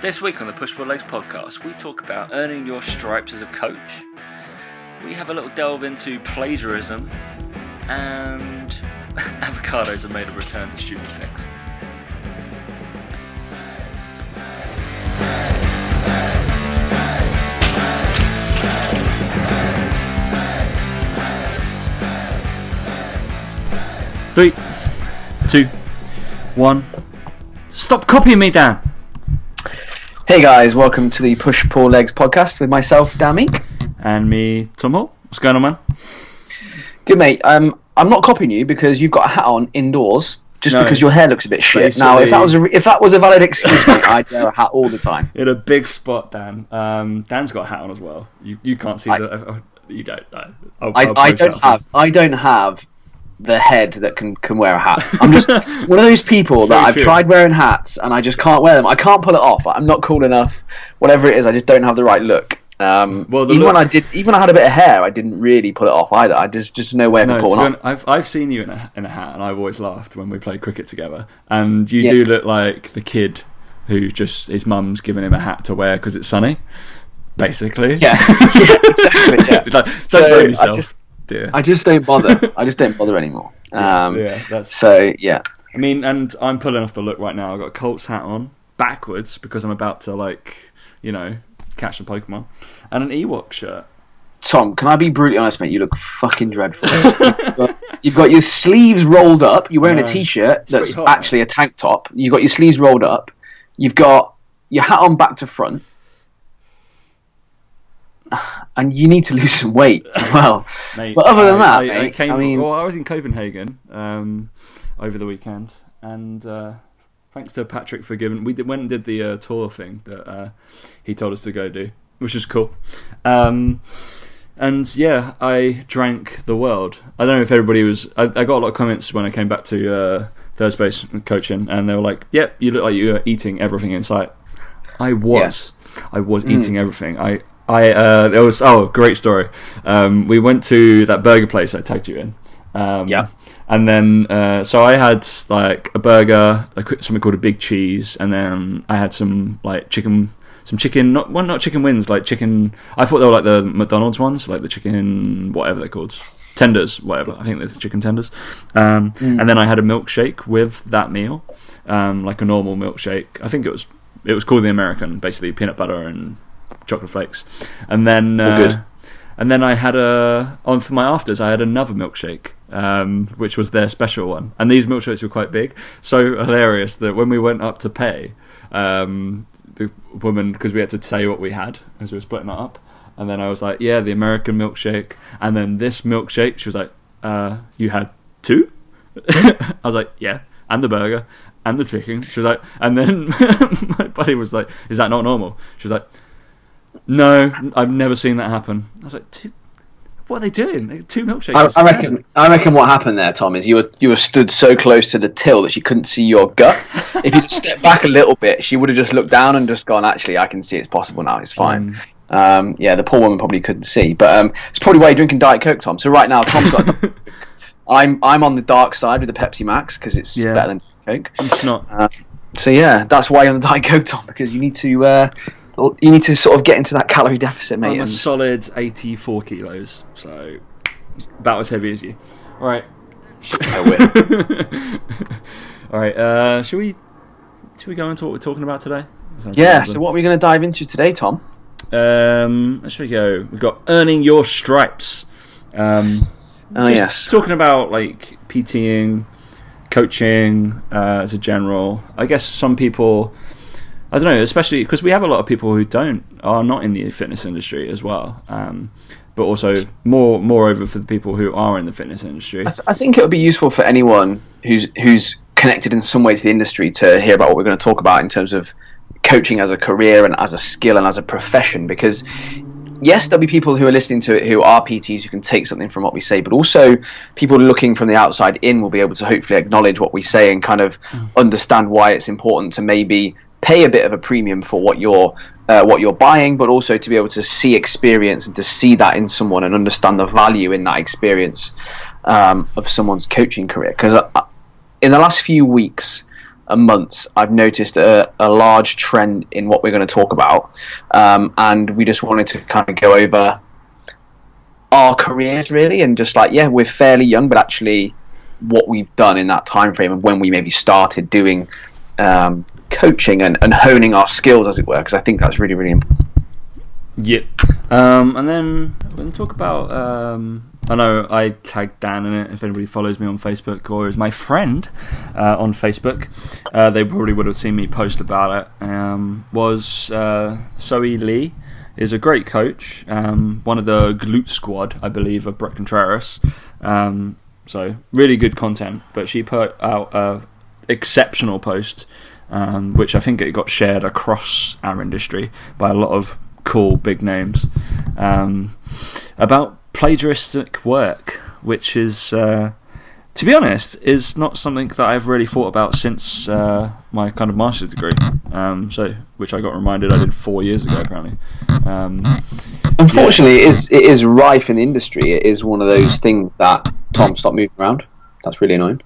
This week on the Push Pull Legs podcast, we talk about earning your stripes as a coach. We have a little delve into plagiarism, and avocados have made a return to stupid things. Three, two, one. Stop copying me, Dan. Hey guys, welcome to the Push Pull Legs podcast with myself, Dami, and me, Tomo. What's going on, man? Good, mate. I'm not copying you because you've got a hat on indoors. Because your hair looks a bit shit. Now, if that was a valid excuse, mate, I'd wear a hat all the time. In a big spot, Dan. Dan's got a hat on as well. You can't see that. You don't. No. I don't have the head that can wear a hat. I'm just one of those people that I've tried wearing hats and I just can't wear them. I can't pull it off. I'm not cool enough. Whatever it is, I just don't have the right look. Even when I had a bit of hair, I didn't really pull it off either. I just no way of pulling it off. I've seen you in a hat, and I've always laughed when we played cricket together. And you do look like the kid who just his mum's giving him a hat to wear because it's sunny, basically. Yeah exactly. Yeah. Like, don't blame yourself. Dear. I just don't bother anymore. I mean, and I'm pulling off the look right now. I've got a Colts hat on backwards because I'm about to, catch some Pokemon, and an Ewok shirt. Tom, can I be brutally honest, mate? You look fucking dreadful. You've got your sleeves rolled up. You're wearing a t-shirt that's hot, actually, man. A tank top. You've got your sleeves rolled up. You've got your hat on back to front. And you need to lose some weight as well. Mate, but other than that, I was in Copenhagen over the weekend, and thanks to Patrick for giving. We went and did the tour thing that he told us to go do, which is cool. I drank the world. I don't know if everybody was. I got a lot of comments when I came back to Third Space Coaching, and they were like, "Yep, you look like you were eating everything in sight." I was eating everything. Great story. We went to that burger place I tagged you in. And then so I had like a burger, something called a big cheese, and then I had some like chicken, not chicken wings, like chicken. I thought they were like the McDonald's ones, like the chicken whatever they're called, tenders, whatever. I think they're chicken tenders. And then I had a milkshake with that meal, like a normal milkshake. I think it was called the American, basically peanut butter and chocolate flakes, and then I had for my afters I had another milkshake, which was their special one, and these milkshakes were quite big, so hilarious that when we went up to pay, the woman, because we had to say what we had as we were splitting it up, and then I was like, yeah, the American milkshake, and then this milkshake, she was like, you had two? I was like, yeah, and the burger and the chicken. She was like, and then my buddy was like, is that not normal? She was like, no, I've never seen that happen. I was like, what are they doing? Two milkshakes. I reckon what happened there, Tom, is you were stood so close to the till that she couldn't see your gut. If you'd stepped back a little bit, she would have just looked down and just gone, actually, I can see it's possible now. It's fine. The poor woman probably couldn't see. But it's probably why you're drinking Diet Coke, Tom. So right now, Tom's got Diet Coke. I'm on the dark side with the Pepsi Max because it's better than Coke. It's not. That's why you're on the Diet Coke, Tom, because you need to... you need to sort of get into that calorie deficit, mate. I'm a solid 84 kilos, so about as heavy as you. All right. I will. All right. Should we go into what we're talking about today? So what are we going to dive into today, Tom? Should we go? We've got earning your stripes. Talking about like PTing, coaching as a general. I guess some people. I don't know, especially because we have a lot of people who are not in the fitness industry as well, but also moreover for the people who are in the fitness industry. I think it would be useful for anyone who's connected in some way to the industry to hear about what we're going to talk about in terms of coaching as a career and as a skill and as a profession, because yes, there'll be people who are listening to it who are PTs who can take something from what we say, but also people looking from the outside in will be able to hopefully acknowledge what we say and kind of understand why it's important to maybe pay a bit of a premium for what you're buying, but also to be able to see experience and to see that in someone and understand the value in that experience of someone's coaching career. Because in the last few weeks, and months, I've noticed a large trend in what we're going to talk about, and we just wanted to kind of go over our careers really, and just like, yeah, we're fairly young, but actually what we've done in that time frame and when we maybe started doing coaching and honing our skills, as it were, because I think that's really, really important. Yep. And then we're going to talk about, I know I tagged Dan in it. If anybody follows me on Facebook or is my friend on Facebook, they probably would have seen me post about it. Zoe Lee is a great coach, one of the glute squad, I believe, of Brett Contreras. So really good content, but she put out an exceptional post, which I think it got shared across our industry by a lot of cool big names, about plagiaristic work, which is, to be honest, is not something that I've really thought about since my kind of master's degree, which I got reminded I did 4 years ago, apparently. Unfortunately, yeah. It is rife in industry. It is one of those things that, Tom, stop moving around. That's really annoying.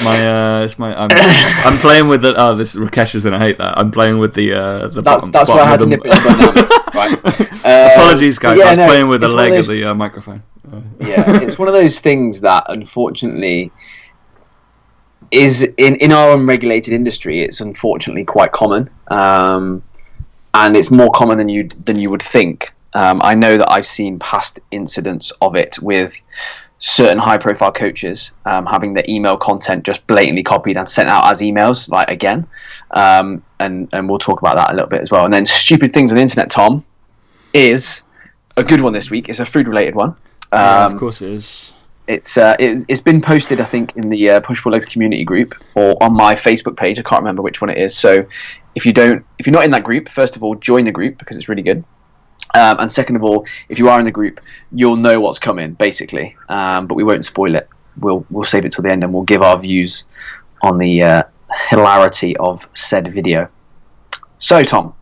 I'm playing with the. Oh, this Rakesh is gonna hate that. I'm playing with the. That's why I had to nip it. Right. Apologies, guys. Yeah, I was playing with the leg of the microphone. Yeah, it's one of those things that, unfortunately, is in our unregulated industry. It's unfortunately quite common, and it's more common than you would think. I know that I've seen past incidents of it with certain high-profile coaches having their email content just blatantly copied and sent out as emails, like, again. And we'll talk about that a little bit as well. And then stupid things on the internet, Tom, is a good one this week. It's a food-related one. Yeah, of course it is. It's been posted, I think, in the Push Pull Legs community group or on my Facebook page. I can't remember which one it is. So if you're not in that group, first of all, join the group because it's really good. And second of all, if you are in the group, you'll know what's coming, basically. But we won't spoil it. We'll save it till the end, and we'll give our views on the hilarity of said video. So, Tom,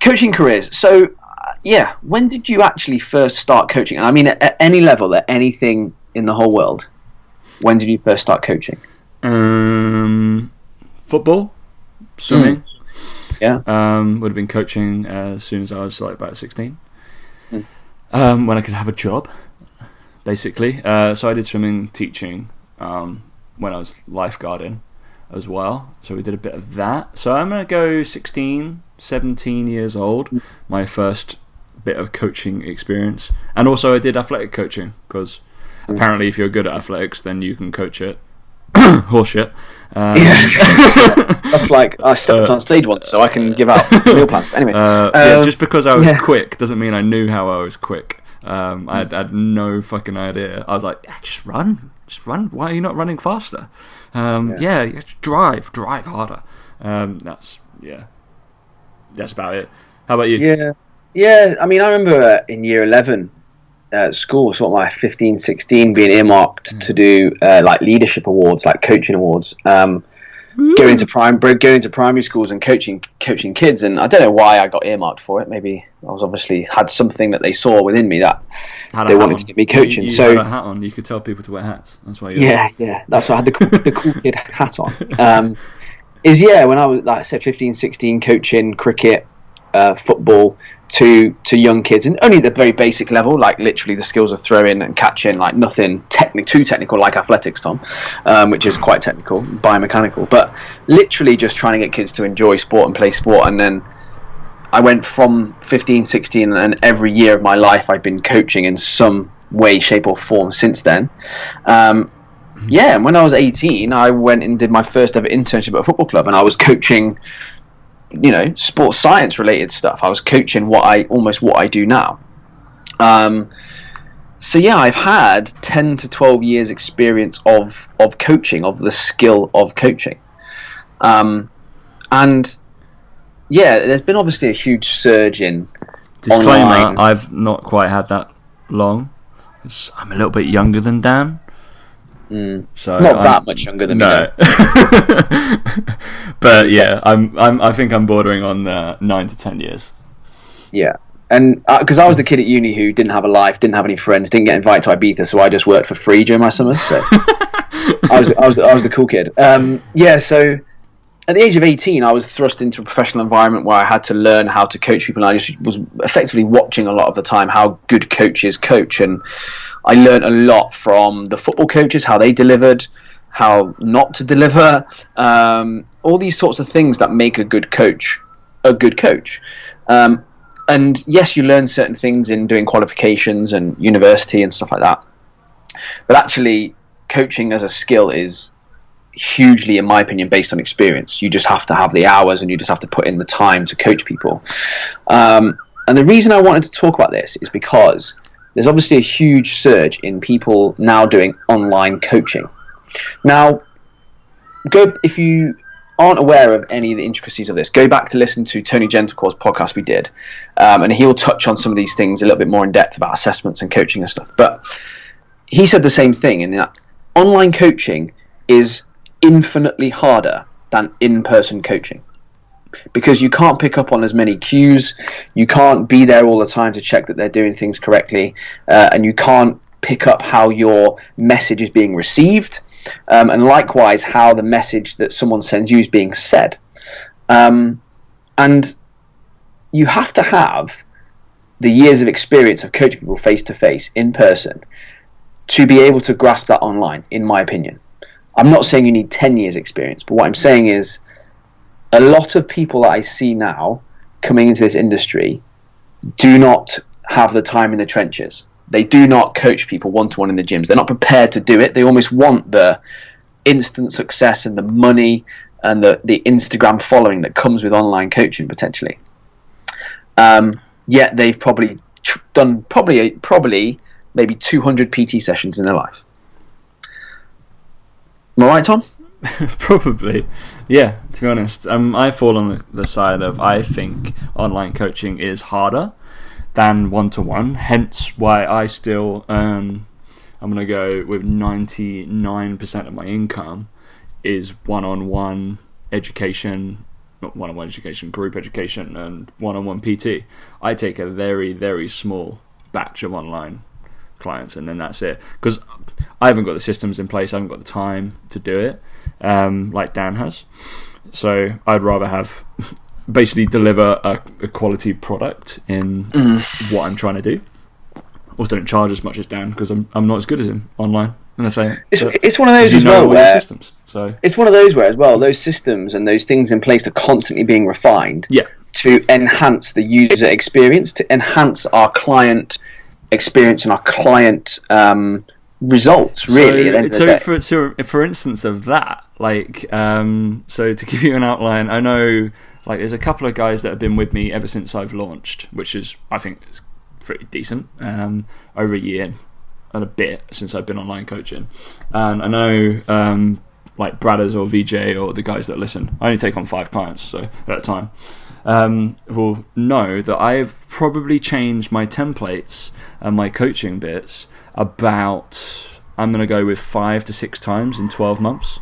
coaching careers. So, yeah, when did you actually first start coaching? And I mean, at any level, at anything in the whole world, when did you first start coaching? Football, swimming. Yeah, would have been coaching as soon as I was like about 16, when I could have a job, basically. So I did swimming teaching when I was lifeguarding as well. So we did a bit of that. So I'm going to go 16, 17 years old, my first bit of coaching experience. And also I did athletic coaching because apparently if you're good at athletics, then you can coach it. Horseshit. Yeah. That's like I stepped on stage once, so I can give out meal plans. But anyway, just because I was quick doesn't mean I knew how I was quick. I had no fucking idea. I was like, yeah, just run. Why are you not running faster? Drive harder. That's about it. How about you? Yeah. I mean, I remember in year 11. At school, sort of like 15, 16, being earmarked to do like leadership awards, like coaching awards, going to primary schools and coaching kids. And I don't know why I got earmarked for it. Maybe I was obviously had something that they saw within me that they wanted to get me coaching. You so had a hat on, you could tell people to wear hats. That's why. That's why I had the cool kid hat on. When I was, like I said, 15, 16, coaching cricket, football. To young kids, and only the very basic level, like literally the skills of throwing and catching, like nothing too technical like athletics, Tom, which is quite technical, biomechanical, but literally just trying to get kids to enjoy sport and play sport. And then I went from 15, 16, and every year of my life I've been coaching in some way, shape or form since then. And when I was 18, I went and did my first ever internship at a football club, and I was coaching sports science related stuff. I was coaching what I do now. I've had 10 to 12 years experience of coaching, of the skill of coaching. There's been obviously a huge surge in disclaimer, online. I've not quite had that long. I'm a little bit younger than Dan. So not that much younger than me. But yeah, I think I'm bordering on 9 to 10 years. Yeah, and because I was the kid at uni who didn't have a life, didn't have any friends, didn't get invited to Ibiza, so I just worked for free during my summers. So I was the cool kid. So at the age of 18, I was thrust into a professional environment where I had to learn how to coach people, and I just was effectively watching a lot of the time how good coaches coach, and I learned a lot from the football coaches, how they delivered, how not to deliver, all these sorts of things that make a good coach a good coach. And yes, you learn certain things in doing qualifications and university and stuff like that, but actually coaching as a skill is hugely, in my opinion, based on experience. You just have to have the hours and you just have to put in the time to coach people. And the reason I wanted to talk about this is because there's obviously a huge surge in people now doing online coaching. Now, if you aren't aware of any of the intricacies of this, go back to listen to Tony Gentilcore's podcast we did, and he'll touch on some of these things a little bit more in depth about assessments and coaching and stuff. But he said the same thing, in that online coaching is infinitely harder than in-person coaching, because you can't pick up on as many cues, you can't be there all the time to check that they're doing things correctly, and you can't pick up how your message is being received, and likewise how the message that someone sends you is being said. And you have to have the years of experience of coaching people face to face in person to be able to grasp that online, in my opinion. I'm not saying you need 10 years experience, but what I'm saying is a lot of people that I see now coming into this industry do not have the time in the trenches. They do not coach people one-to-one in the gyms. They're not prepared to do it. They almost want the instant success and the money and the Instagram following that comes with online coaching, potentially. Yet they've probably done maybe 200 PT sessions in their life. Am I right, Tom? Probably, yeah, to be honest. I fall on the side of, I think online coaching is harder than one-to-one, hence why I still, I'm going to go with 99% of my income is one-on-one education, not one-on-one education, group education, and one-on-one PT. I take a very, very small batch of online clients, and then that's it, because I haven't got the systems in place, I haven't got the time to do it, like Dan has. So I'd rather have basically deliver a quality product in what I'm trying to do. Also, don't charge as much as Dan, because I'm not as good as him online. And I say it's one of those as well where systems, so it's one of those where as well those systems and those things in place are constantly being refined, yeah, to enhance the user experience, to enhance our client experience and our client results, really. So for instance of that, like, so to give you an outline, I know, like, there's a couple of guys that have been with me ever since I've launched, which is, I think, is pretty decent, over a year and a bit since I've been online coaching. And I know like Bradders or VJ or the guys that listen, I only take on 5 clients so at a time, will know that I've probably changed my templates and my coaching bits about, I'm going to go with 5 to 6 times in 12 months,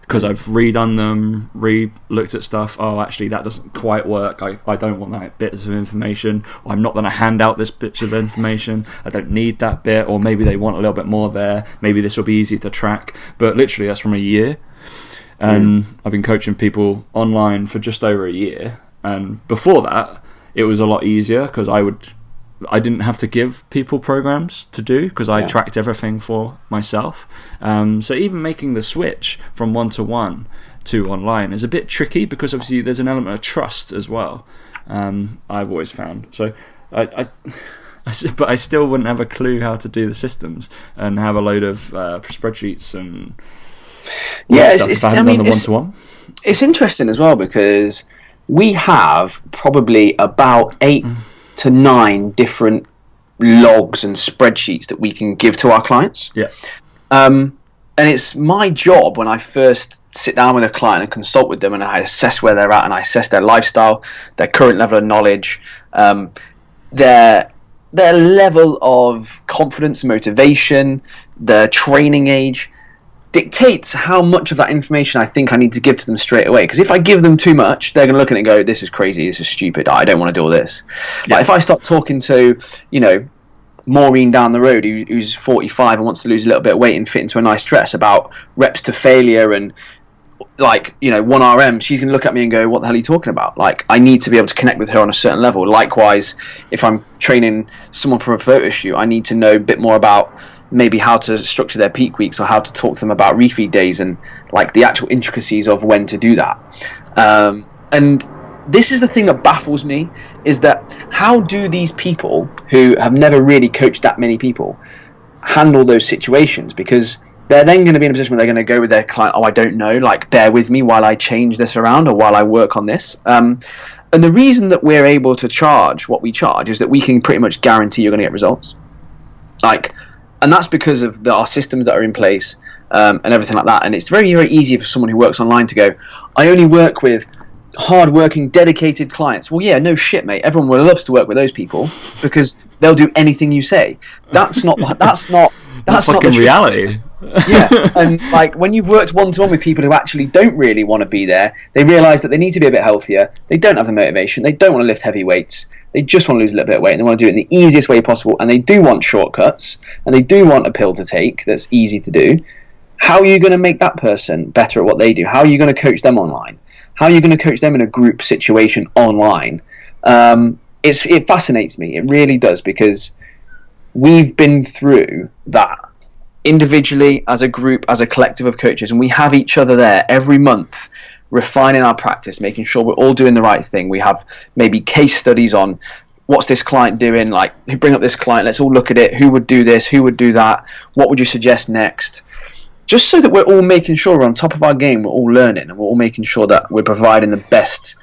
because I've redone them, re-looked at stuff. Oh, actually, that doesn't quite work. I don't want that bit of information. Or I'm not going to hand out this bit of information. I don't need that bit. Or maybe they want a little bit more there. Maybe this will be easier to track. But literally, that's from a year. And I've been coaching people online for just over a year. And before that, it was a lot easier, because I didn't have to give people programs to do, because I tracked everything for myself. So even making the switch from one-to-one to online is a bit tricky, because obviously there's an element of trust as well, I've always found. So but I still wouldn't have a clue how to do the systems and have a load of spreadsheets and stuff if I haven't done the one-to-one. It's interesting as well, because we have probably about 8 to 9 different logs and spreadsheets that we can give to our clients. Yeah. And it's my job, when I first sit down with a client and consult with them, and I assess where they're at, and I assess their lifestyle, their current level of knowledge, their level of confidence, motivation, their training age, dictates how much of that information I think I need to give to them straight away. Because if I give them too much, they're going to look at it and go, this is crazy, this is stupid, I don't want to do all this. Yeah. Like if I start talking to, Maureen down the road, who's 45 and wants to lose a little bit of weight and fit into a nice dress, about reps to failure and like, you know, 1RM, she's going to look at me and go, what the hell are you talking about? Like, I need to be able to connect with her on a certain level. Likewise, if I'm training someone for a photo shoot, I need to know a bit more about maybe how to structure their peak weeks or how to talk to them about refeed days and, like, the actual intricacies of when to do that. And this is the thing that baffles me, is that how do these people who have never really coached that many people handle those situations? Because they're then going to be in a position where they're going to go with their client, oh, I don't know, like, bear with me while I change this around or while I work on this. And the reason that we're able to charge what we charge is that we can pretty much guarantee you're going to get results. Like, and that's because of our systems that are in place and everything like that. And it's very, very easy for someone who works online to go, I only work with hard-working, dedicated clients. Well, yeah, no shit, mate. Everyone loves to work with those people because they'll do anything you say. That's not fucking reality. Yeah, and like when you've worked one-to-one with people who actually don't really want to be there, they realise that they need to be a bit healthier. They don't have the motivation. They don't want to lift heavy weights. They just want to lose a little bit of weight, and they want to do it in the easiest way possible. And they do want shortcuts, and they do want a pill to take that's easy to do. How are you going to make that person better at what they do? How are you going to coach them online? How are you going to coach them in a group situation online? It fascinates me. It really does, because we've been through that individually, as a group, as a collective of coaches, and we have each other there every month refining our practice, making sure we're all doing the right thing. We have maybe case studies on what's this client doing, like, who bring up this client, let's all look at it, who would do this, who would do that, what would you suggest next? Just so that we're all making sure we're on top of our game, we're all learning, and we're all making sure that we're providing the best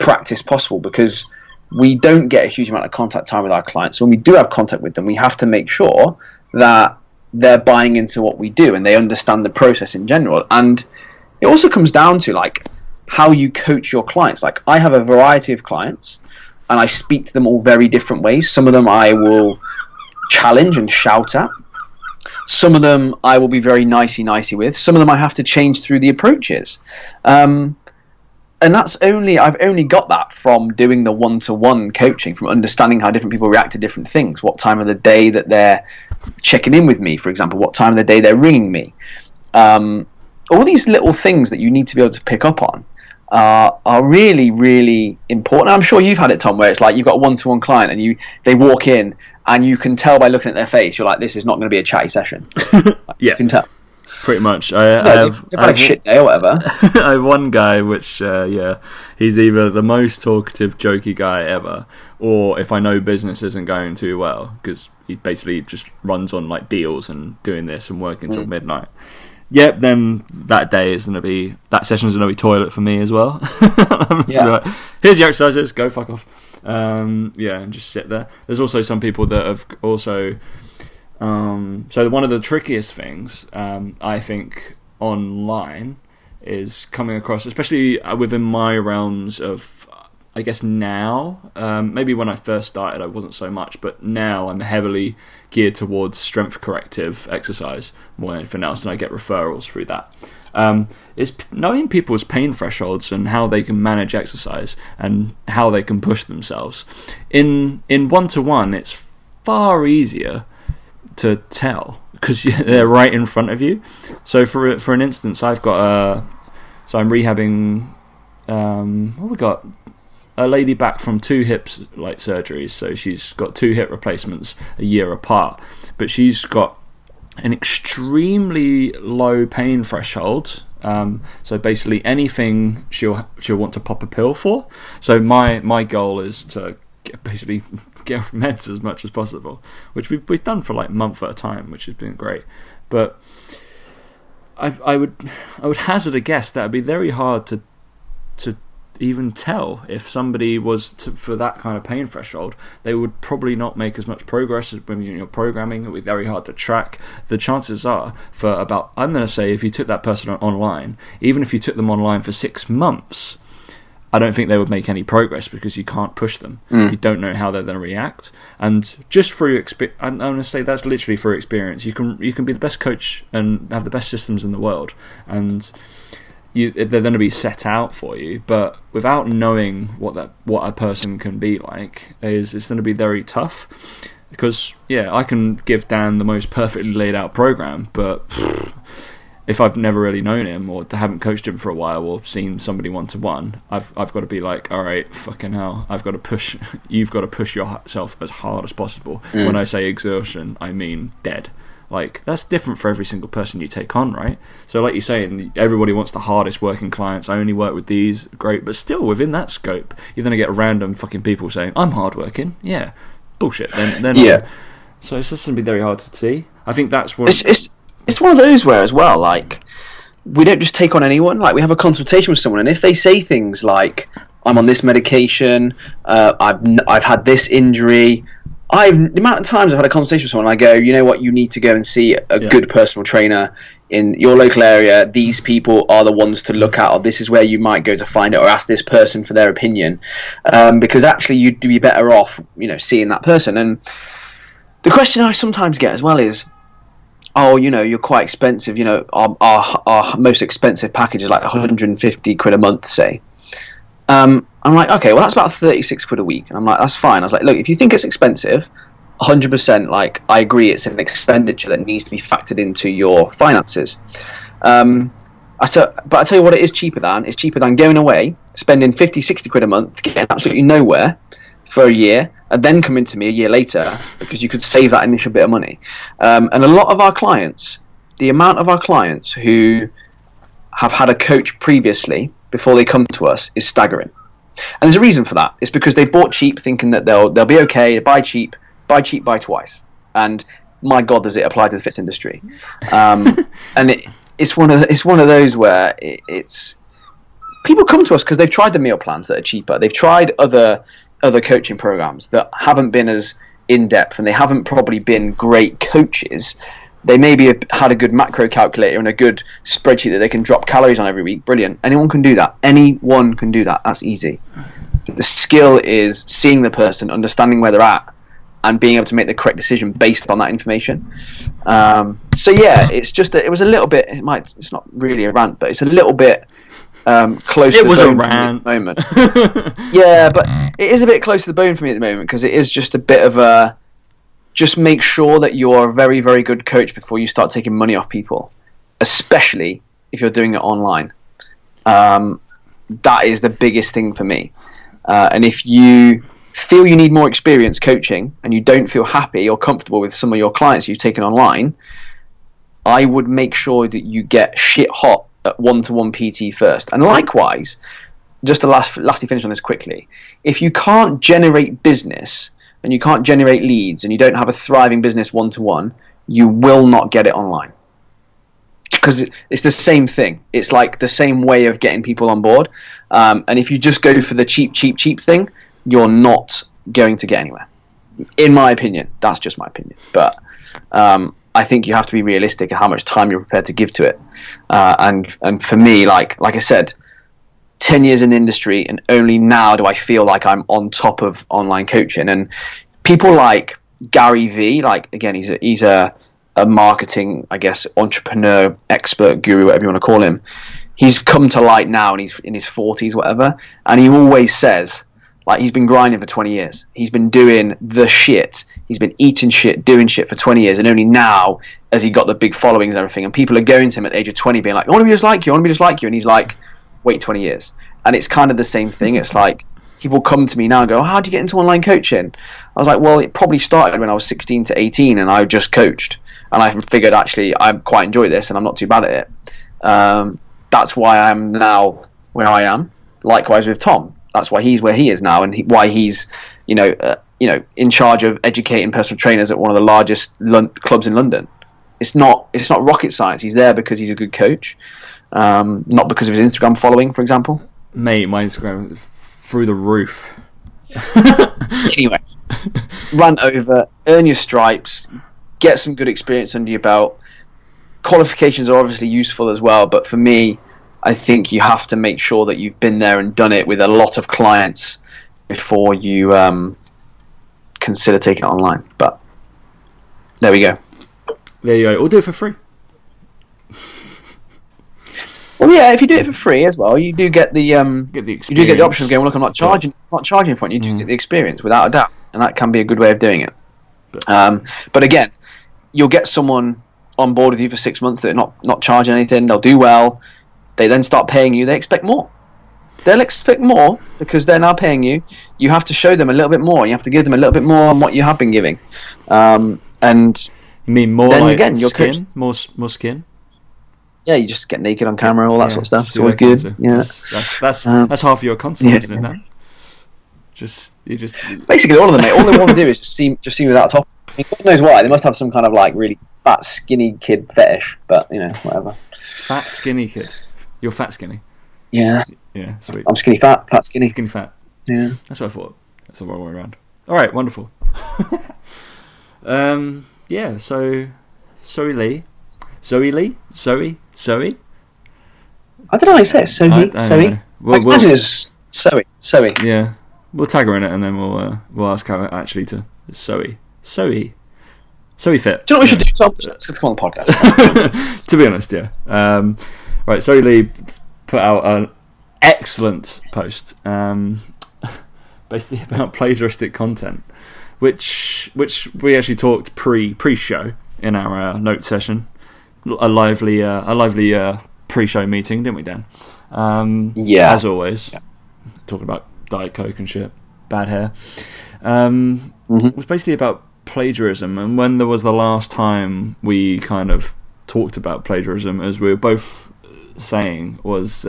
practice possible, because we don't get a huge amount of contact time with our clients. When we do have contact with them, we have to make sure that they're buying into what we do and they understand the process in general. And it also comes down to, like, how you coach your clients. Like, I have a variety of clients and I speak to them all very different ways. Some of them I will challenge and shout at. Some of them I will be very nicey with. Some of them I have to change through the approaches. And I've only got that from doing the one-to-one coaching, from understanding how different people react to different things, what time of the day that they're checking in with me, for example, what time of the day they're ringing me. All these little things that you need to be able to pick up on are really, really important. I'm sure you've had it, Tom, where it's like you've got a one-to-one client and they walk in and you can tell by looking at their face, you're like, this is not going to be a chatty session. Yeah. You can tell. Pretty much. I have shit day or whatever. I have one guy which, he's either the most talkative, jokey guy ever, or if I know business isn't going too well, because he basically just runs on, like, deals and doing this and working till midnight. Yep, then that session's going to be toilet for me as well. Yeah. Like, here's the exercises, go fuck off. And just sit there. There's also some people that have also... so one of the trickiest things, I think, online is coming across, especially within my realms of, I guess, now. Maybe when I first started, I wasn't so much, but now I'm heavily geared towards strength corrective exercise more than anything else, and I get referrals through that. It's knowing people's pain thresholds and how they can manage exercise and how they can push themselves. In one-to-one, it's far easier to tell because they're right in front of you. So for an instance, I've got I'm rehabbing. We got a lady back from two hips, like, surgeries. So she's got two hip replacements a year apart, but she's got an extremely low pain threshold. So basically, anything she'll want to pop a pill for. So my goal is to get off meds as much as possible, which we've done for like a month at a time, which has been great. But I would hazard a guess that it'd be very hard to even tell if somebody was for that kind of pain threshold. They would probably not make as much progress as when you're programming. It would be very hard to track. The chances are for about, I'm going to say, if you took that person online, even if you took them online for 6 months, I don't think they would make any progress because you can't push them. You don't know how they're going to react, and just through experience, I'm going to say that's literally through experience. You can be the best coach and have the best systems in the world, and they're going to be set out for you. But without knowing what a person can be like, it's going to be very tough. Because I can give Dan the most perfectly laid out program, but if I've never really known him or haven't coached him for a while or seen somebody one-to-one, I've got to be like, all right, fucking hell, I've got to push. You've got to push yourself as hard as possible. Mm. When I say exertion, I mean dead. Like, that's different for every single person you take on, right? So like you're saying, everybody wants the hardest working clients. I only work with these, great. But still, within that scope, you're going to get random fucking people saying, I'm hardworking. Yeah. Bullshit. Then. So it's just going to be very hard to see. I think that's what... It's one of those where as well, like, we don't just take on anyone. Like, we have a consultation with someone, and if they say things like, I'm on this medication, I've had this injury, the amount of times I've had a conversation with someone, and I go, you know what, you need to go and see a good personal trainer in your local area. These people are the ones to look at, or this is where you might go to find it, or ask this person for their opinion, because actually you'd be better off, you know, seeing that person. And the question I sometimes get as well is, oh, you know, you're quite expensive. You know, our most expensive package is like 150 quid a month, say. I'm like, okay, well, that's about 36 quid a week. And I'm like, that's fine. I was like, look, if you think it's expensive, 100%, like, I agree, it's an expenditure that needs to be factored into your finances. But I tell you what, it is cheaper than. It's cheaper than going away, spending 50, 60 quid a month, getting absolutely nowhere for a year, and then coming to me a year later, because you could save that initial bit of money. And a lot of our clients, the amount of our clients who have had a coach previously before they come to us is staggering. And there's a reason for that. It's because they bought cheap, thinking that they'll be okay, buy cheap, buy twice. And my God, does it apply to the fitness industry? And it's one of those where it's people come to us because they've tried the meal plans that are cheaper. They've tried other coaching programs that haven't been as in-depth, and they haven't probably been great coaches. They maybe had a good macro calculator and a good spreadsheet that they can drop calories on every week. Brilliant. Anyone can do that. That's easy. The skill is seeing the person, understanding where they're at, and being able to make the correct decision based on that information. It's not really a rant, but it's a little bit close to the bone at the moment. Yeah, but it is a bit close to the bone for me at the moment, because it is just a bit of a, just make sure that you're a very, very good coach before you start taking money off people, especially if you're doing it online. That is the biggest thing for me. And if you feel you need more experience coaching and you don't feel happy or comfortable with some of your clients you've taken online, I would make sure that you get shit hot at one-to-one PT first. And likewise, just to lastly finish on this quickly, if you can't generate business and you can't generate leads and you don't have a thriving business one-to-one, you will not get it online. Because it's the same thing. It's like the same way of getting people on board. And if you just go for the cheap thing, you're not going to get anywhere. In my opinion. That's just my opinion. But I think you have to be realistic at how much time you're prepared to give to it. And for me, like I said, 10 years in the industry, and only now do I feel like I'm on top of online coaching. And people like Gary Vee, like, again, he's a marketing, I guess, entrepreneur, expert, guru, whatever you want to call him. He's come to light now, and he's in his 40s, whatever. And he always says, like, he's been grinding for 20 years. He's been doing the shit. He's been eating shit, doing shit for 20 years. And only now has he got the big followings and everything. And people are going to him at the age of 20 being like, I want to be just like you. And he's like, wait 20 years. And it's kind of the same thing. It's like people come to me now and go, how do you get into online coaching? I was like, well, it probably started when I was 16 to 18 and I just coached. And I figured, actually, I quite enjoy this and I'm not too bad at it. That's why I'm now where I am. Likewise with Tom. That's why he's where he is now, and why he's, in charge of educating personal trainers at one of the largest clubs in London. It's not rocket science. He's there because he's a good coach, not because of his Instagram following, for example. Mate, my Instagram is through the roof. Anyway, run over, earn your stripes, get some good experience under your belt. Qualifications are obviously useful as well, but for me, I think you have to make sure that you've been there and done it with a lot of clients before you consider taking it online. But there we go. There you go. We'll do it for free. Well, yeah, if you do it for free as well, you do get the you do get the option of going, well, look, I'm not charging for it. You do get the experience without a doubt, and that can be a good way of doing it. But again, you'll get someone on board with you for 6 months, they're not charging anything, they'll do well, they then start paying you, they expect more. They'll expect more because they're now paying you. You have to show them a little bit more. You have to give them a little bit more on what you have been giving. And you mean more then like again, your skin? Coach, more skin? Yeah, you just get naked on camera, all that sort of stuff. It's always good. Yeah. That's half your concept, isn't it, Dan? You just basically all of them, mate. All they want to do is just seem without a top. I mean, God knows why. They must have some kind of like really fat skinny kid fetish, but you know, whatever. Fat skinny kid. You're fat skinny. Yeah. Yeah, sweet. I'm skinny fat, fat skinny. Skinny fat. Yeah. That's what I thought. That's the wrong way around. All right, wonderful. Yeah, so Zoe Lee? I don't know how you say it. Zoe? Imagine it's Zoe. Yeah. We'll tag her in it and then we'll ask her actually to Zoe Fit. Do you know what we should do, Tom? Let's come on the podcast. To be honest, yeah. Right, Zoe Lee put out an excellent post basically about plagiaristic content, which we actually talked pre-show in our note session, a lively pre-show meeting, didn't we, Dan? Yeah, as always, yeah. Talking about Diet Coke and shit, bad hair. It was basically about plagiarism, and when there was the last time we kind of talked about plagiarism, as we were both saying, was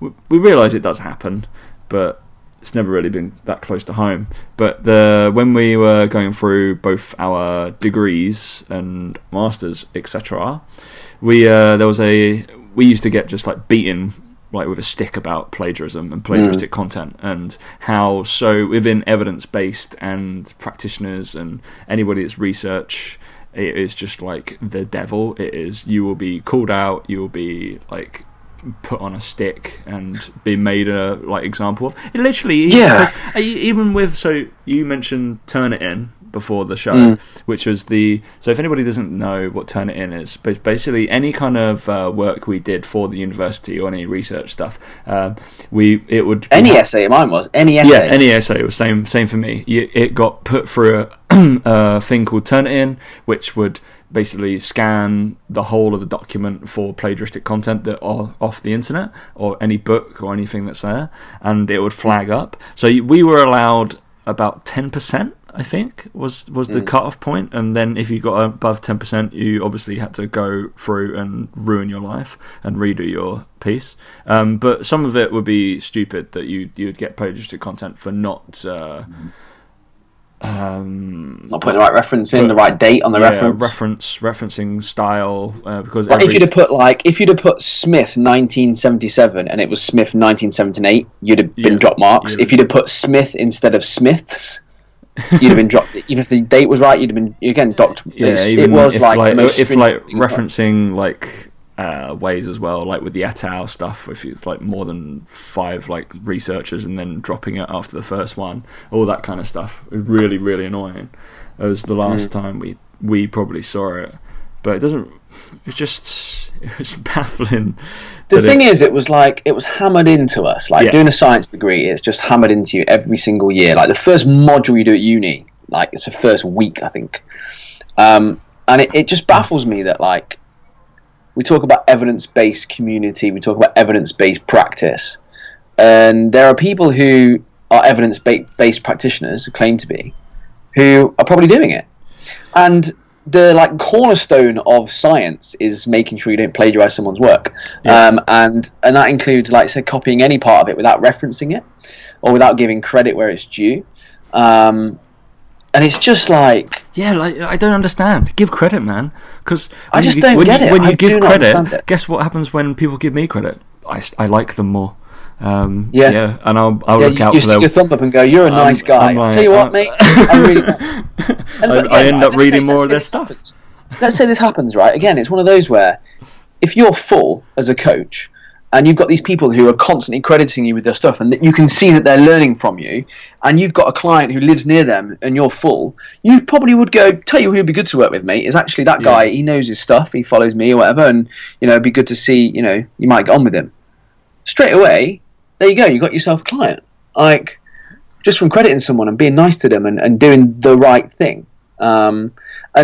we realise it does happen, but it's never really been that close to home. But when we were going through both our degrees and masters, etc., we used to get just like beaten like with a stick about plagiarism and plagiaristic content, and how so within evidence-based and practitioners and anybody that's research, it is just like the devil. It is, you will be called out, you will be like put on a stick and be made a like example of. It literally, even with, so you mentioned Turnitin before the show, which was so if anybody doesn't know what Turnitin is, but basically any kind of work we did for the university or any research stuff, it was same for me. It got put through a thing called Turnitin, which would basically scan the whole of the document for plagiaristic content that are off the internet or any book or anything that's there, and it would flag up. So we were allowed about 10%, I think, was the cut-off point, and then if you got above 10%, you obviously had to go through and ruin your life and redo your piece. But some of it would be stupid, that you'd get plagiaristic content for not putting the right reference in, the right date on the referencing style. Because if you'd have put Smith 1977 and it was Smith 1978, you'd have been dropped marks. If you'd have put Smith instead of Smiths, you'd have been dropped. Even if the date was right, you'd have been docked. Yeah, it was if referencing like ways as well, like with the et al stuff, if it's like more than 5 like researchers and then dropping it after the first one, all that kind of stuff. It was really, really annoying. It was the last time we probably saw it, but it was baffling. The thing is, it was hammered into us. Like doing a science degree, it's just hammered into you every single year. Like the first module you do at uni, like it's the first week, I think. And it just baffles me that like we talk about evidence-based community, we talk about evidence-based practice, and there are people who are evidence-based practitioners, who claim to be, who are probably doing it. And the like cornerstone of science is making sure you don't plagiarize someone's work, and that includes like say copying any part of it without referencing it or without giving credit where it's due, and it's just like I don't understand. Give credit, man, because I just don't get it. When you give credit, guess what happens when people give me credit? I like them more. And I'll look out for them. You stick your thumb up and go, "You're a nice guy." I'll tell you what, mate, I really. I end up reading more of their stuff. Let's say this happens, right? Again, it's one of those where if you're full as a coach and you've got these people who are constantly crediting you with their stuff, and you can see that they're learning from you, and you've got a client who lives near them and you're full, you probably would go, "Tell you who would be good to work with, mate, is actually that guy. He knows his stuff, he follows me or whatever, and you know, it'd be good to see, you know, you might get on with him." Straight away, there you go, you got yourself a client. Like, just from crediting someone and being nice to them and doing the right thing. And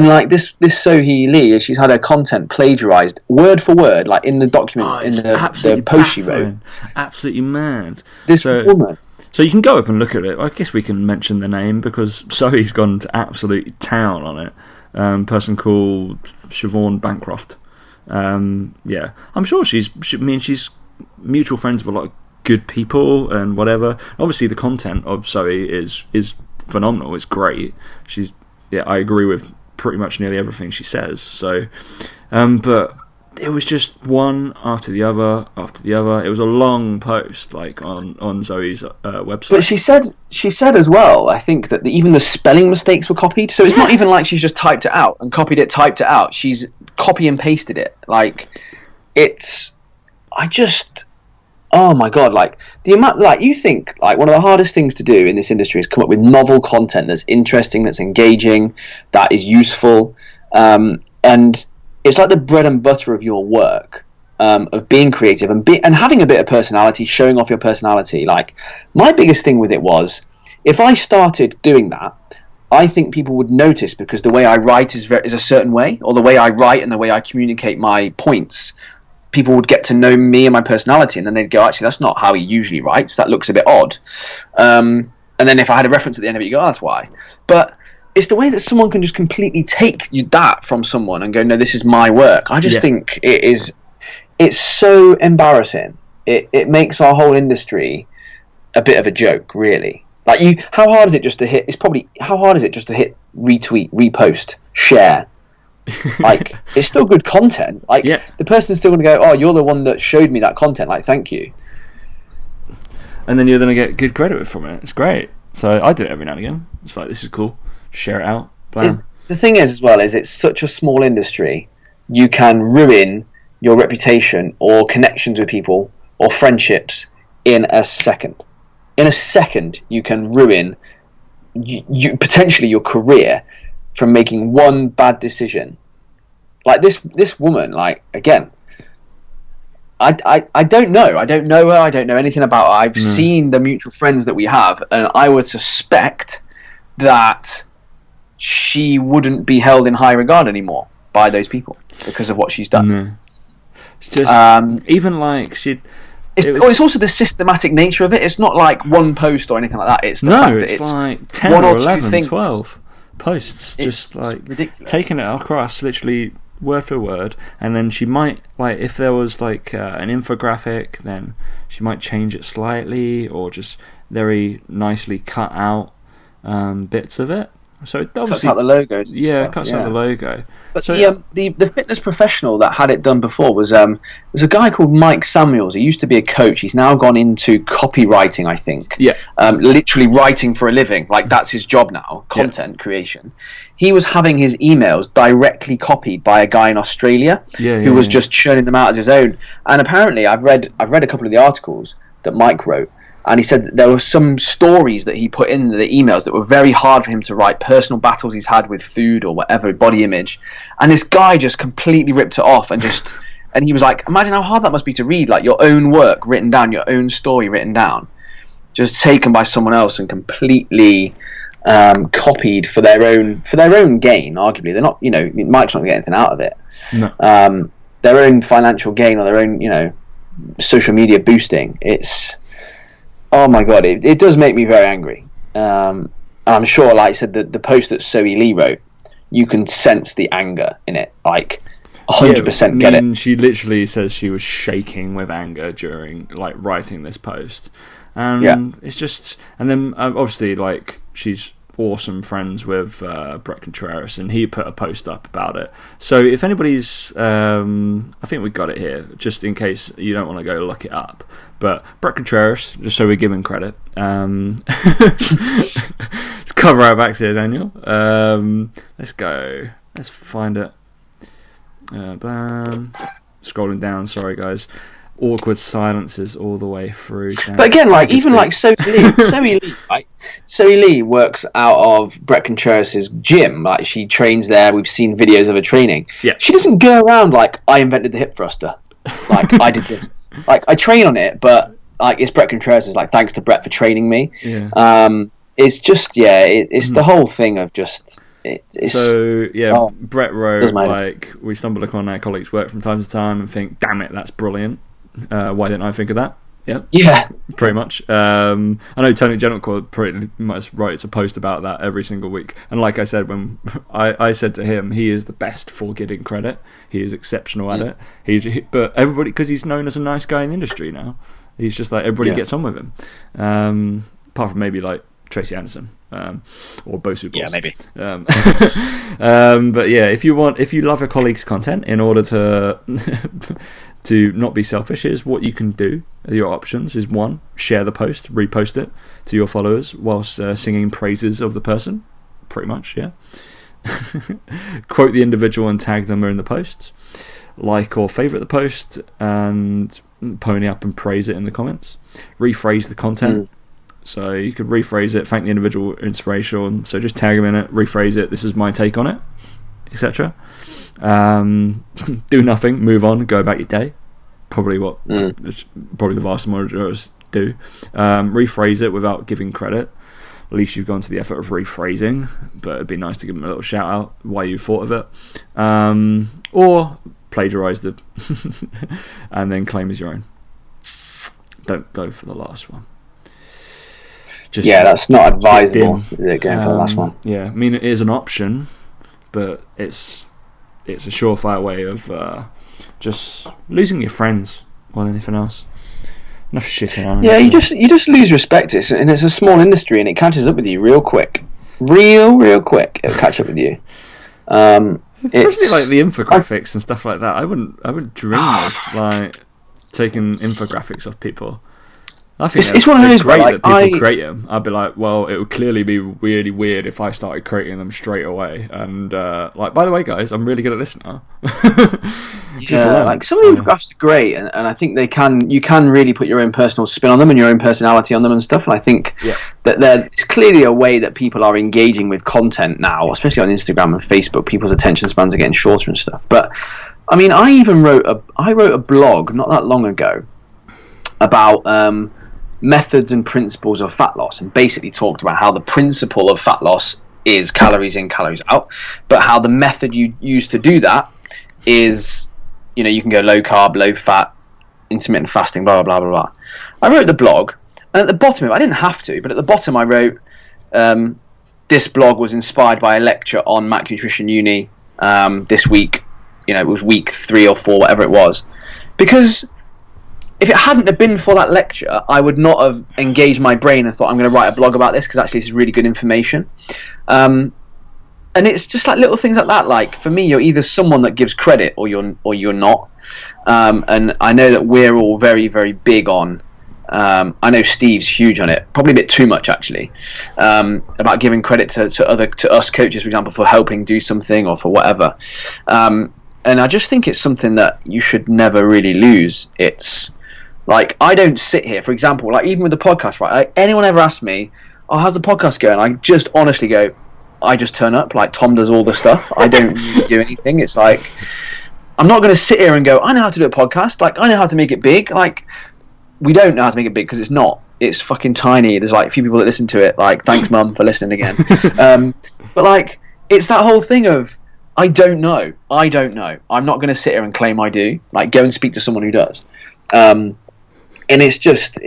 like this Zoe Lee, she's had her content plagiarized word for word, like in the document, in the post she wrote. Absolutely mad. This woman. So you can go up and look at it. I guess we can mention the name because Zoe's gone to absolute town on it. A person called Siobhan Bancroft. Yeah, I'm sure she's mutual friends with a lot of good people and whatever. Obviously, the content of Zoe is phenomenal. It's great. Yeah, I agree with pretty much nearly everything she says. So, but it was just one after the other after the other. It was a long post, like on Zoe's website. But she said as well, I think, that even the spelling mistakes were copied. So it's not even like she's just typed it out and copied it, typed it out. She's copy and pasted it. Like, oh my god! Like the amount, like you think, like one of the hardest things to do in this industry is come up with novel content that's interesting, that's engaging, that is useful, and it's like the bread and butter of your work, of being creative and having a bit of personality, showing off your personality. Like my biggest thing with it was, if I started doing that, I think people would notice because the way I write is a certain way, or the way I write and the way I communicate my points. People would get to know me and my personality, and then they'd go, actually, that's not how he usually writes. That looks a bit odd. And then if I had a reference at the end of it, you go, oh, that's why. But it's the way that someone can just completely take that from someone and go, no, this is my work. I just think it's so embarrassing. It makes our whole industry a bit of a joke, really. Like, how hard is it just to hit? It's probably how hard is it just to hit retweet, repost, share. Like, it's still good content. Like, the person's still going to go, oh, you're the one that showed me that content. Like, thank you. And then you're going to get good credit from it. It's great. So I do it every now and again. It's like, this is cool. Share it out. The thing is, as well, is it's such a small industry. You can ruin your reputation or connections with people or friendships in a second. In a second, you can ruin potentially your career from making one bad decision. Like this woman, like, again, I don't know. I don't know her. I don't know anything about her. I've seen the mutual friends that we have, and I would suspect that she wouldn't be held in high regard anymore by those people because of what she's done. No. It's just even like she'd... It's also the systematic nature of it. It's not like one post or anything like that. It's the fact that it's like 10 one or 11, two things. 12. Posts, just like ridiculous. Taking it across literally word for word, and then she might, like, if there was like an infographic, then she might change it slightly or just very nicely cut out bits of it. So it obviously cuts out the logos. Cuts out the logo. But so, the fitness professional that had it done before was a guy called Mike Samuels. He used to be a coach. He's now gone into copywriting, I think. Yeah. Literally writing for a living. Like, that's his job now, content creation. He was having his emails directly copied by a guy in Australia who was just churning them out as his own. And apparently, I've read a couple of the articles that Mike wrote. And he said that there were some stories that he put in the emails that were very hard for him to write, personal battles he's had with food or whatever, body image. And this guy just completely ripped it off and he was like, imagine how hard that must be to read, like your own work written down, your own story written down, just taken by someone else and completely copied for their own gain, arguably. They're not, Mike's not going to get anything out of it. No. Their own financial gain or their own, social media boosting. It's... Oh my god, it does make me very angry. I'm sure, like I said, the post that Zoe Lee wrote, you can sense the anger in it. Like, 100% get it. She literally says she was shaking with anger during, like, writing this post. It's just... And then, obviously, like, she's awesome friends with Brett Contreras, and he put a post up about it. So if anybody's... I think we got it here, just in case you don't want to go look it up. But Brett Contreras, just so we give him credit, let's cover our backs here, Daniel. Let's go. Let's find it. Scrolling down. Sorry, guys. Awkward silences all the way through. Down. But again, like even like Zoe Lee, right? Zoe Lee works out of Brett Contreras' gym. Like she trains there. We've seen videos of her training. Yeah. She doesn't go around like I invented the hip thruster. Like I did this. Like I train on it, but like it's Brett Contreras. Like thanks to Brett for training me. Yeah. It's just it's the whole thing of just It's, so yeah, oh, Brett wrote, like, we stumble upon our colleagues' work from time to time and think, damn it, that's brilliant. Why didn't I think of that? Yeah, pretty much. I know Tony Gentilcore pretty much writes a post about that every single week. And like I said, when I said to him, he is the best for getting credit. He is exceptional at it. But everybody, because he's known as a nice guy in the industry now, he's just like, everybody gets on with him. Apart from maybe like Tracy Anderson or Bosu. Yeah, maybe. But yeah, if you love a colleague's content, in order to to not be selfish, is what you can do. Your options is, one, share the post, repost it to your followers whilst singing praises of the person. Pretty much, yeah. Quote the individual and tag them in the posts. Like or favourite the post and pony up and praise it in the comments. Rephrase the content. So you could rephrase it, thank the individual inspiration. So just tag them in it, rephrase it. This is my take on it, etc. Do nothing, move on, go about your day. Probably what probably the vast majority of us do. Rephrase it without giving credit. At least you've gone to the effort of rephrasing, but it'd be nice to give them a little shout out why you thought of it. Or plagiarise them and then claim as your own. Don't go for the last one. Just that's not advisable. Going for the last one. Yeah, I mean, it is an option, but it's a surefire way of just losing your friends more than anything else. Enough shit around. Yeah, you just lose respect. And it's a small industry, and it catches up with you real quick. Real quick, it'll catch up with you. Especially like the infographics and stuff like that. I wouldn't dream of like taking infographics off people. I think it's one of those great that people create them. I'd be like, well, it would clearly be really weird if I started creating them straight away. And like, by the way, guys, I'm really good at this now. Like some of the graphs are great, and I think you can really put your own personal spin on them and your own personality on them and stuff. And I think that there's clearly a way that people are engaging with content now, especially on Instagram and Facebook. People's attention spans are getting shorter and stuff. But I mean, I even wrote a blog not that long ago about methods and principles of fat loss, and basically talked about how the principle of fat loss is calories in, calories out, but how the method you use to do that is, you know, you can go low carb, low fat, intermittent fasting, blah, blah, blah, blah. I wrote the blog, and at the bottom of it, I didn't have to, but at the bottom I wrote, this blog was inspired by a lecture on Mac Nutrition Uni this week, you know, it was week 3 or 4, whatever it was, because if it hadn't have been for that lecture, I would not have engaged my brain and thought, I'm going to write a blog about this because actually this is really good information. And it's just like little things like that. Like, for me, you're either someone that gives credit or you're not. And I know that we're all very, very big on, I know Steve's huge on it, probably a bit too much actually, about giving credit to us coaches, for example, for helping do something or for whatever. And I just think it's something that you should never really lose. It's, like, I don't sit here, for example, like even with the podcast, right? Like, anyone ever asks me, oh, how's the podcast going? I just honestly go, I just turn up. Like, Tom does all the stuff. I don't really do anything. It's like, I'm not going to sit here and go, I know how to do a podcast. Like, I know how to make it big. Like, we don't know how to make it big because it's not. It's fucking tiny. There's, like, a few people that listen to it. Like, thanks, Mum, for listening again. But, like, it's that whole thing of, I don't know. I'm not going to sit here and claim I do. Like, go and speak to someone who does. And it's just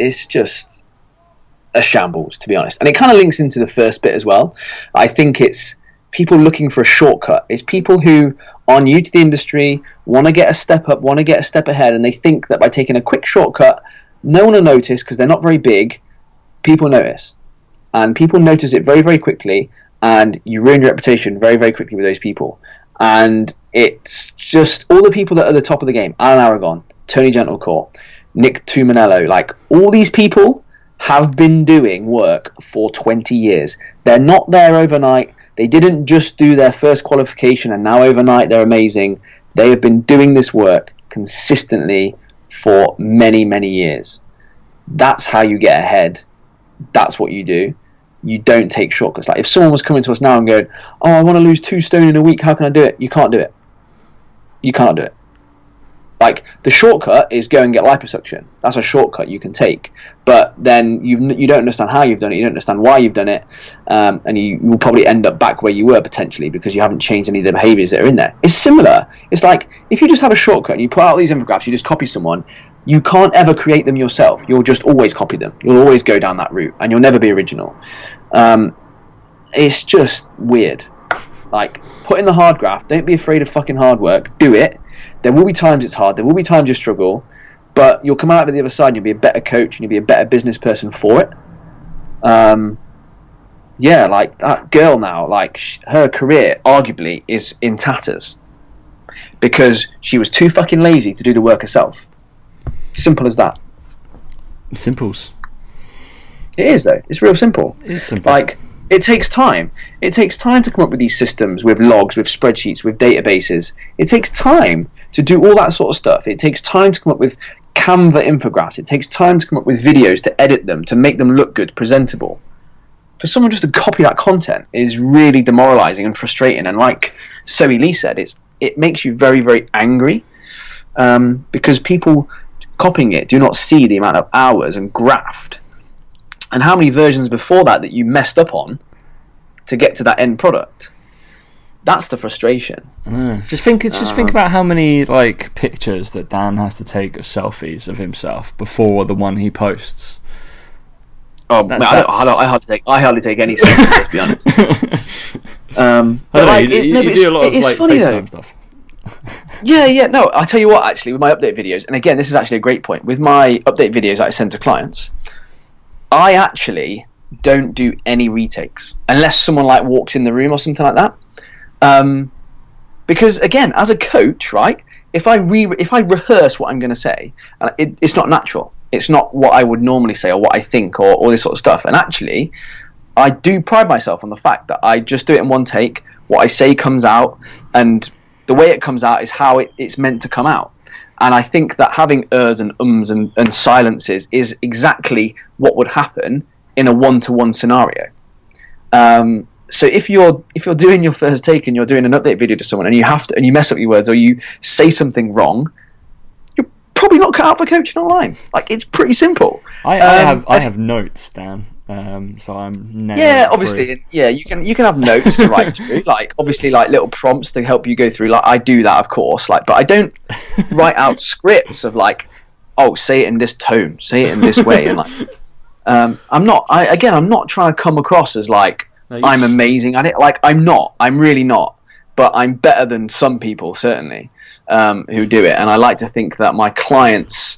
a shambles, to be honest. And it kind of links into the first bit as well. I think it's people looking for a shortcut. It's people who are new to the industry, want to get a step up, want to get a step ahead, and they think that by taking a quick shortcut, no one will notice because they're not very big. People notice. And people notice it very, very quickly, and you ruin your reputation very, very quickly with those people. And it's just all the people that are at the top of the game, Alan Aragon, Tony Gentilcore, Nick Tuminello, like, all these people have been doing work for 20 years. They're not there overnight. They didn't just do their first qualification and now overnight they're amazing. They have been doing this work consistently for many, many years. That's how you get ahead. That's what you do. You don't take shortcuts. Like, if someone was coming to us now and going, oh, I want to lose 2 stone in a week, how can I do it? You can't do it. Like, the shortcut is go and get liposuction. That's a shortcut you can take. But then you don't understand how you've done it. You don't understand why you've done it. And you will probably end up back where you were, potentially, because you haven't changed any of the behaviors that are in there. It's similar. It's like, if you just have a shortcut and you put out these infographics, you just copy someone, you can't ever create them yourself. You'll just always copy them. You'll always go down that route, and you'll never be original. It's just weird. Like, put in the hard graft. Don't be afraid of fucking hard work. Do it. There will be times it's hard. There will be times you struggle. But you'll come out of the other side and you'll be a better coach and you'll be a better business person for it. Yeah, like that girl now, like her career arguably is in tatters because she was too fucking lazy to do the work herself. Simple as that. Simples. It is, though. It's real simple. It is simple. Like, it takes time. It takes time to come up with these systems, with logs, with spreadsheets, with databases. It takes time to do all that sort of stuff. It takes time to come up with Canva infographics. It takes time to come up with videos, to edit them, to make them look good, presentable. For someone just to copy that content is really demoralizing and frustrating. And like Zoe Lee said, it makes you very, very angry because people copying it do not see the amount of hours and graft and how many versions before that you messed up on to get to that end product. That's the frustration. I know. Just think about how many like pictures that Dan has to take of selfies of himself before the one he posts. Oh, I hardly take any selfies, to be honest. You do a lot of FaceTime stuff. Yeah. No, I'll tell you what. Actually, with my update videos, and again, this is actually a great point. With my update videos that I send to clients, I actually don't do any retakes unless someone like walks in the room or something like that. Because again, as a coach, right? If I rehearse what I'm going to say, it's not natural. It's not what I would normally say or what I think or all this sort of stuff. And actually, I do pride myself on the fact that I just do it in one take. What I say comes out, and the way it comes out is how it's meant to come out. And I think that having ers and ums and silences is exactly what would happen in a one-to-one scenario. So if you're doing your first take and you're doing an update video to someone and you have to and you mess up your words or you say something wrong, you're probably not cut out for coaching online. Like, it's pretty simple. I have notes, Dan. So I'm you can have notes to write through, like obviously like little prompts to help you go through. Like I do that, of course, like, but I don't write out scripts of like, oh, say it in this tone, say it in this way, and like I'm not trying to come across as like I'm amazing at it. Like I'm really not, but I'm better than some people certainly who do it, and I like to think that my clients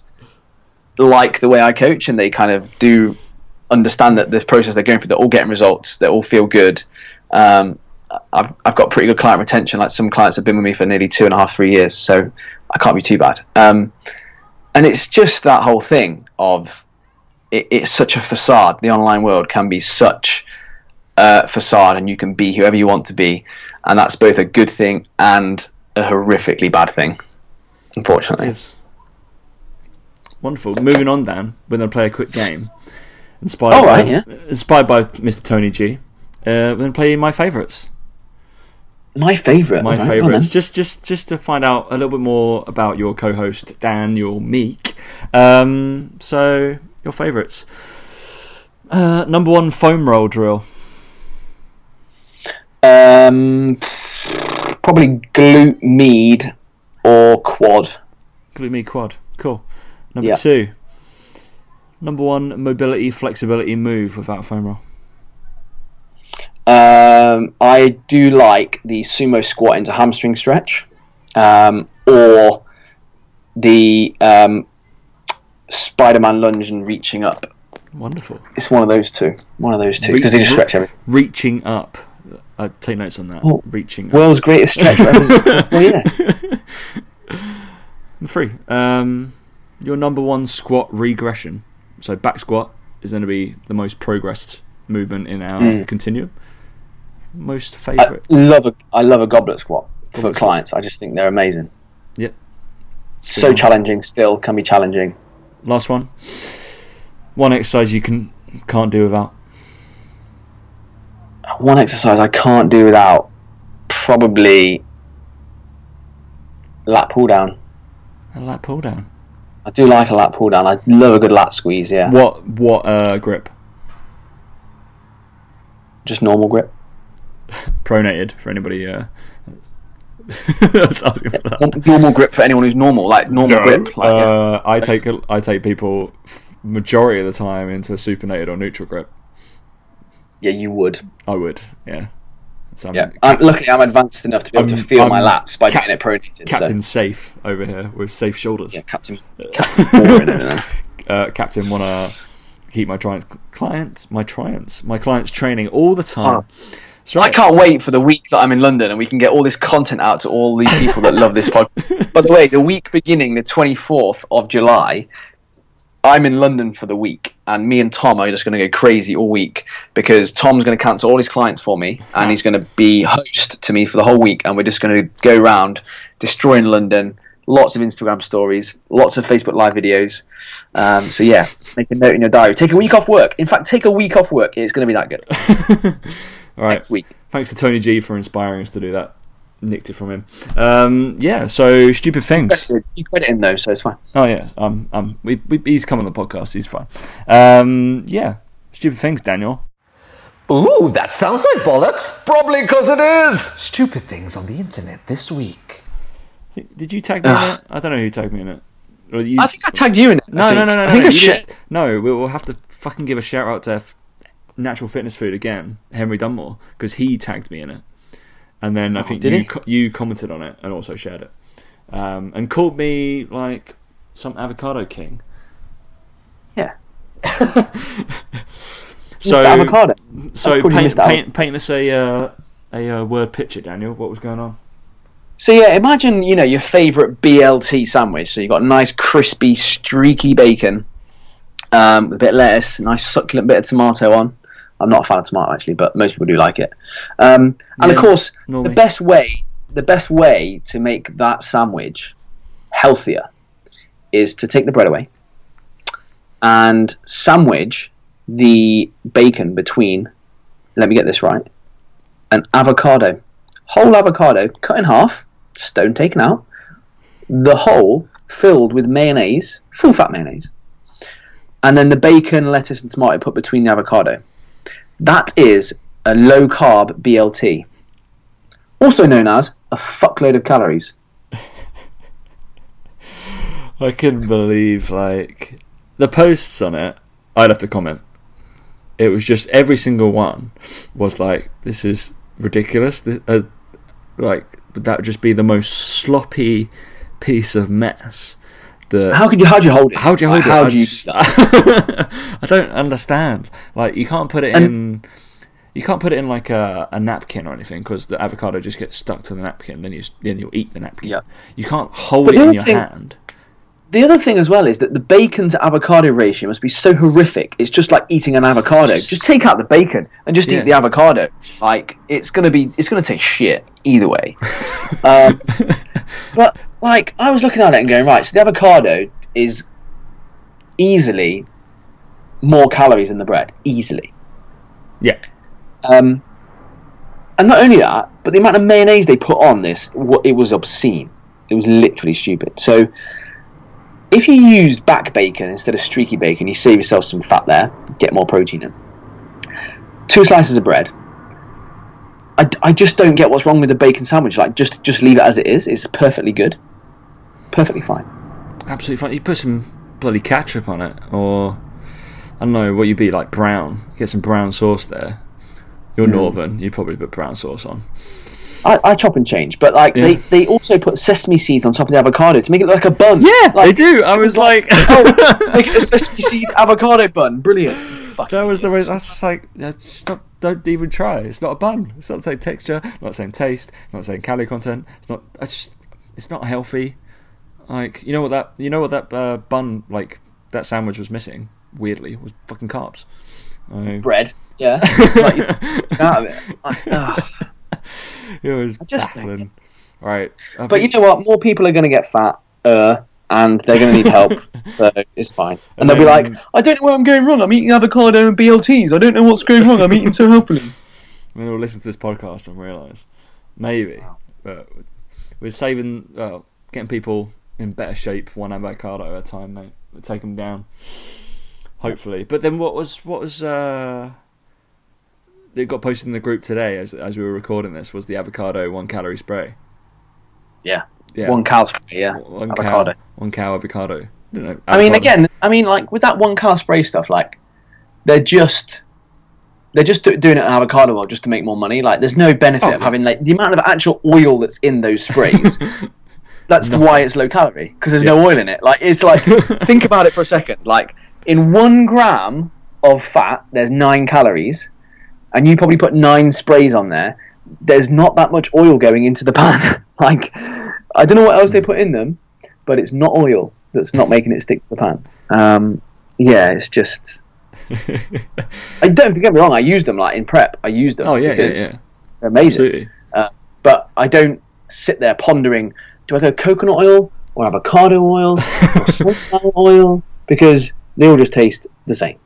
like the way I coach and they kind of do understand that the process they're going through, they're all getting results, they all feel good. I've got pretty good client retention. Like some clients have been with me for nearly 2.5-3 years, so I can't be too bad. And it's just that whole thing of it's such a facade. The online world can be such a facade, and you can be whoever you want to be, and that's both a good thing and a horrifically bad thing, unfortunately. Yes. Wonderful. Moving on, Dan, we're going to play a quick game. Inspired by Mr. Tony G. We're going to play my favourites. My favourites. Just to find out a little bit more about your co-host, Daniel Meek. So, your favourites. Number one foam roll drill. Probably glute med or quad. Glute med quad. Cool. Number two. Number one mobility, flexibility move without foam roll. I do like the sumo squat into hamstring stretch, or the Spider-Man lunge and reaching up. Wonderful. It's one of those two. Because they just stretch everything. Reaching up. I take notes on that. Oh, reaching up. World's greatest stretch. Well, yeah. Free. Your number one squat regression. So back squat is going to be the most progressed movement in our continuum. Most favourite. I love a goblet squat for clients. I just think they're amazing. Yep. So challenging. Still can be challenging. Last one. One exercise you can't do without. One exercise I can't do without. Probably lat pull down. A lat pull down. I do like a lat pull down. I love a good lat squeeze. Yeah. What grip? Just normal grip. Pronated for anybody. I was asking for that. Normal grip for anyone who's normal, like normal grip. Like, yeah. I take people majority of the time into a supinated or neutral grip. Yeah, you would. I would. Yeah. So luckily, I'm advanced enough to be able to feel my lats by getting it pronated. Captain Safe over here with safe shoulders. Yeah, Captain Boring over there. Captain, wanna keep my clients training all the time. Oh. So I can't wait for the week that I'm in London and we can get all this content out to all these people that love this podcast. By the way, the week beginning the 24th of July, I'm in London for the week, and me and Tom are just going to go crazy all week because Tom's going to cancel all his clients for me, and he's going to be host to me for the whole week, and we're just going to go around destroying London. Lots of Instagram stories, lots of Facebook Live videos. So yeah, make a note in your diary. Take a week off work. In fact, take a week off work. It's going to be that good. All right. Next week. Thanks to Tony G for inspiring us to do that. Nicked it from him. Yeah. So stupid things. You credit him though, so it's fine. Oh yeah. He's come on the podcast. He's fine. Yeah. Stupid things, Daniel. Ooh, that sounds like bollocks. Probably because it is. Stupid things on the internet this week. Did you tag me in it? I don't know who tagged me in it. Or I think I tagged you in it. No. We'll have to fucking give a shout out to Natural Fitness Food again, Henry Dunmore, because he tagged me in it, and then I think you commented on it and also shared it, and called me like some avocado king. Yeah. So Mr. Avocado. So paint us a word picture, Daniel. What was going on? So yeah, imagine your favourite BLT sandwich. So you've got nice crispy streaky bacon, with a bit of lettuce, a nice succulent bit of tomato on. I'm not a fan of tomato actually, but most people do like it. And of course, normally, the best way to make that sandwich healthier is to take the bread away and sandwich the bacon between, let me get this right, an avocado, whole avocado cut in half, stone taken out, the whole filled with mayonnaise, full fat mayonnaise, and then the bacon, lettuce and tomato put between the avocado. That is a low carb BLT, also known as a fuckload of calories. I couldn't believe the posts on it. I'd have to comment. It was just every single one was like, this is ridiculous. That would just be the most sloppy piece of mess. How do you hold it? I don't understand. You can't put it in. You can't put it in a napkin or anything because the avocado just gets stuck to the napkin. Then you'll eat the napkin. Yeah. You can't hold it in your hand. The other thing as well is that the bacon to avocado ratio must be so horrific. It's just like eating an avocado. Just take out the bacon and just eat the avocado. It's gonna taste shit either way. But I was looking at it and going, right, so the avocado is easily more calories than the bread, easily. Yeah. And not only that, but the amount of mayonnaise they put on this, it was obscene. It was literally stupid. So if you use back bacon instead of streaky bacon, you save yourself some fat there, get more protein in. 2 slices of bread. I just don't get what's wrong with the bacon sandwich. Just leave it as it is. It's perfectly good. Perfectly fine. Absolutely fine. You put some bloody ketchup on it, or I don't know what you'd be like, brown. Get some brown sauce there. You're northern. You'd probably put brown sauce on. I chop and change, but they also put sesame seeds on top of the avocado to make it look like a bun. Yeah, they do. I was to make it a sesame seed avocado bun. Brilliant. Stop. Don't even try. It's not a bun. It's not the same texture. Not the same taste. Not the same calorie content. It's not. It's not healthy. You know what that bun that sandwich was missing. Weirdly, was fucking carbs. Bread. Yeah. Out of it. It was baffling. Right. But you know what? More people are going to get fat, and they're going to need help. So it's fine. And they'll be like, I don't know where I'm going wrong. I'm eating avocado and BLTs. I don't know what's going wrong. I'm eating so healthily. They'll listen to this podcast and realise. Maybe. But we're getting people in better shape one avocado at a time, mate. We'll take them down, hopefully. But then what was it got posted in the group today as we were recording this was the avocado 1 calorie spray. Yeah. 1 cal spray, yeah. One cal avocado. I mean, like with that 1 cal spray stuff, like they're just doing it in avocado oil just to make more money. Like, there's no benefit of having like the amount of actual oil that's in those sprays. That's why it's low calorie, because there's no oil in it. Like, it's like think about it for a second. Like, in 1 gram of fat, there's 9 calories, and you probably put 9 sprays on there. There's not that much oil going into the pan. Like, I don't know what else they put in them, but it's not oil that's not making it stick to the pan. It's just. I don't get me wrong. I used them like in prep. I used them. Oh yeah, yeah. They're amazing. But I don't sit there pondering. Do I go coconut oil or avocado oil or sunflower oil? Because they all just taste the same.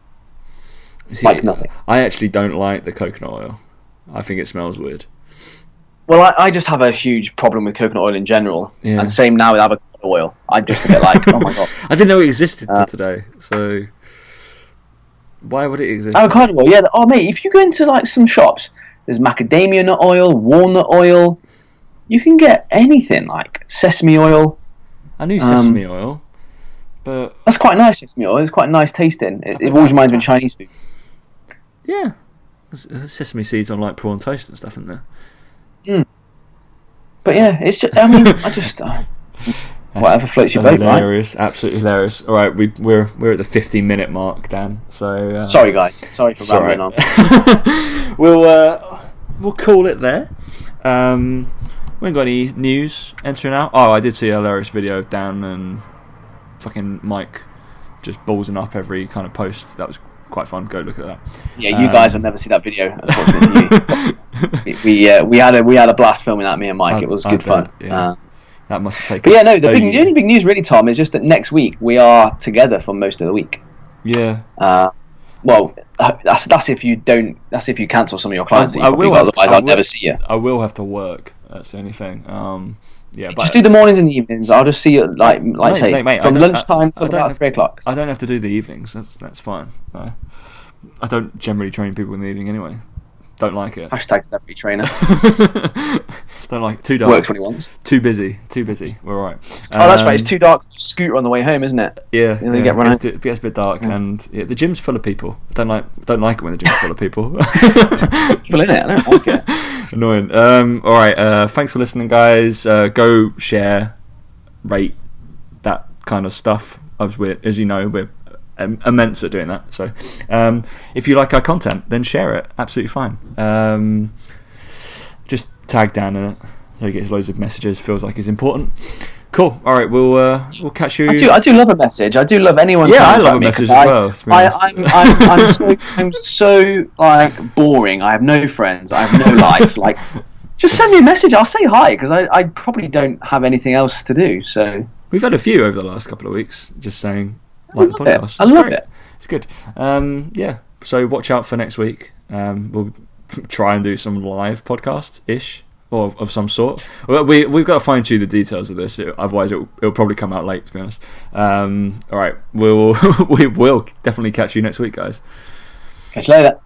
See, like nothing. I actually don't like the coconut oil. I think it smells weird. Well, I just have a huge problem with coconut oil in general, and same now with avocado oil. I'm just a bit like, oh my god. I didn't know it existed till today, so why would it exist? Avocado oil, yeah. Oh mate, if you go into like some shops, there's macadamia nut oil, walnut oil. You can get anything like sesame oil. I knew sesame oil, but that's quite nice. Sesame oil. It's quite nice tasting. It always reminds me of Chinese food. Yeah, there's sesame seeds on like prawn toast and stuff in there. Mm. But yeah, it's just. I mean, I just whatever floats your boat, right? Hilarious, absolutely hilarious. All right, we're at the 15-minute mark, Dan. So sorry, guys. Sorry for rambling on. We'll call it there. We ain't got any news entering out. Oh, I did see a hilarious video of Dan and fucking Mike just ballsing up every kind of post. That was quite fun. Go look at that. Yeah, you guys will never see that video, unfortunately. we had a blast filming that, me and Mike. It was good fun. Yeah. That must have taken. But yeah, no. The only big news really, Tom, is just that next week we are together for most of the week. Yeah. Well, that's if you cancel some of your clients. Otherwise I'll never see you. I will have to work. That's the only thing. Just do the mornings and the evenings. I'll just see you mate, from lunchtime till about 3 o'clock. I don't have to do the evenings. That's fine. No. I don't generally train people in the evening anyway. Don't like it. #celebrity trainer. Don't like it. Too dark. Works when he wants. Too busy. We're all right. Oh, that's right. It's too dark. Scooter on the way home, isn't it? Yeah. You know, it gets a bit dark, and the gym's full of people. I don't like it when the gym's full of people. There's people in it. I don't like it. Annoying. All right. Thanks for listening, guys. Go share, rate, that kind of stuff. As you know, we're immense at doing that, so if you like our content then share it, absolutely fine. Just tag Dan in it so he gets loads of messages, feels like he's important. Cool. Alright, we'll catch you. I do love a message. I do love anyone. Yeah, I love a message as well. I'm so like boring. I have no friends, I have no life. Like, just send me a message, I'll say hi, because I probably don't have anything else to do. So we've had a few over the last couple of weeks just saying like the podcast. I love it. It's good. So watch out for next week. We'll try and do some live podcast ish or of some sort. We've got to fine tune the details of this. Otherwise, it'll probably come out late. To be honest. All right, we will definitely catch you next week, guys. Catch you later.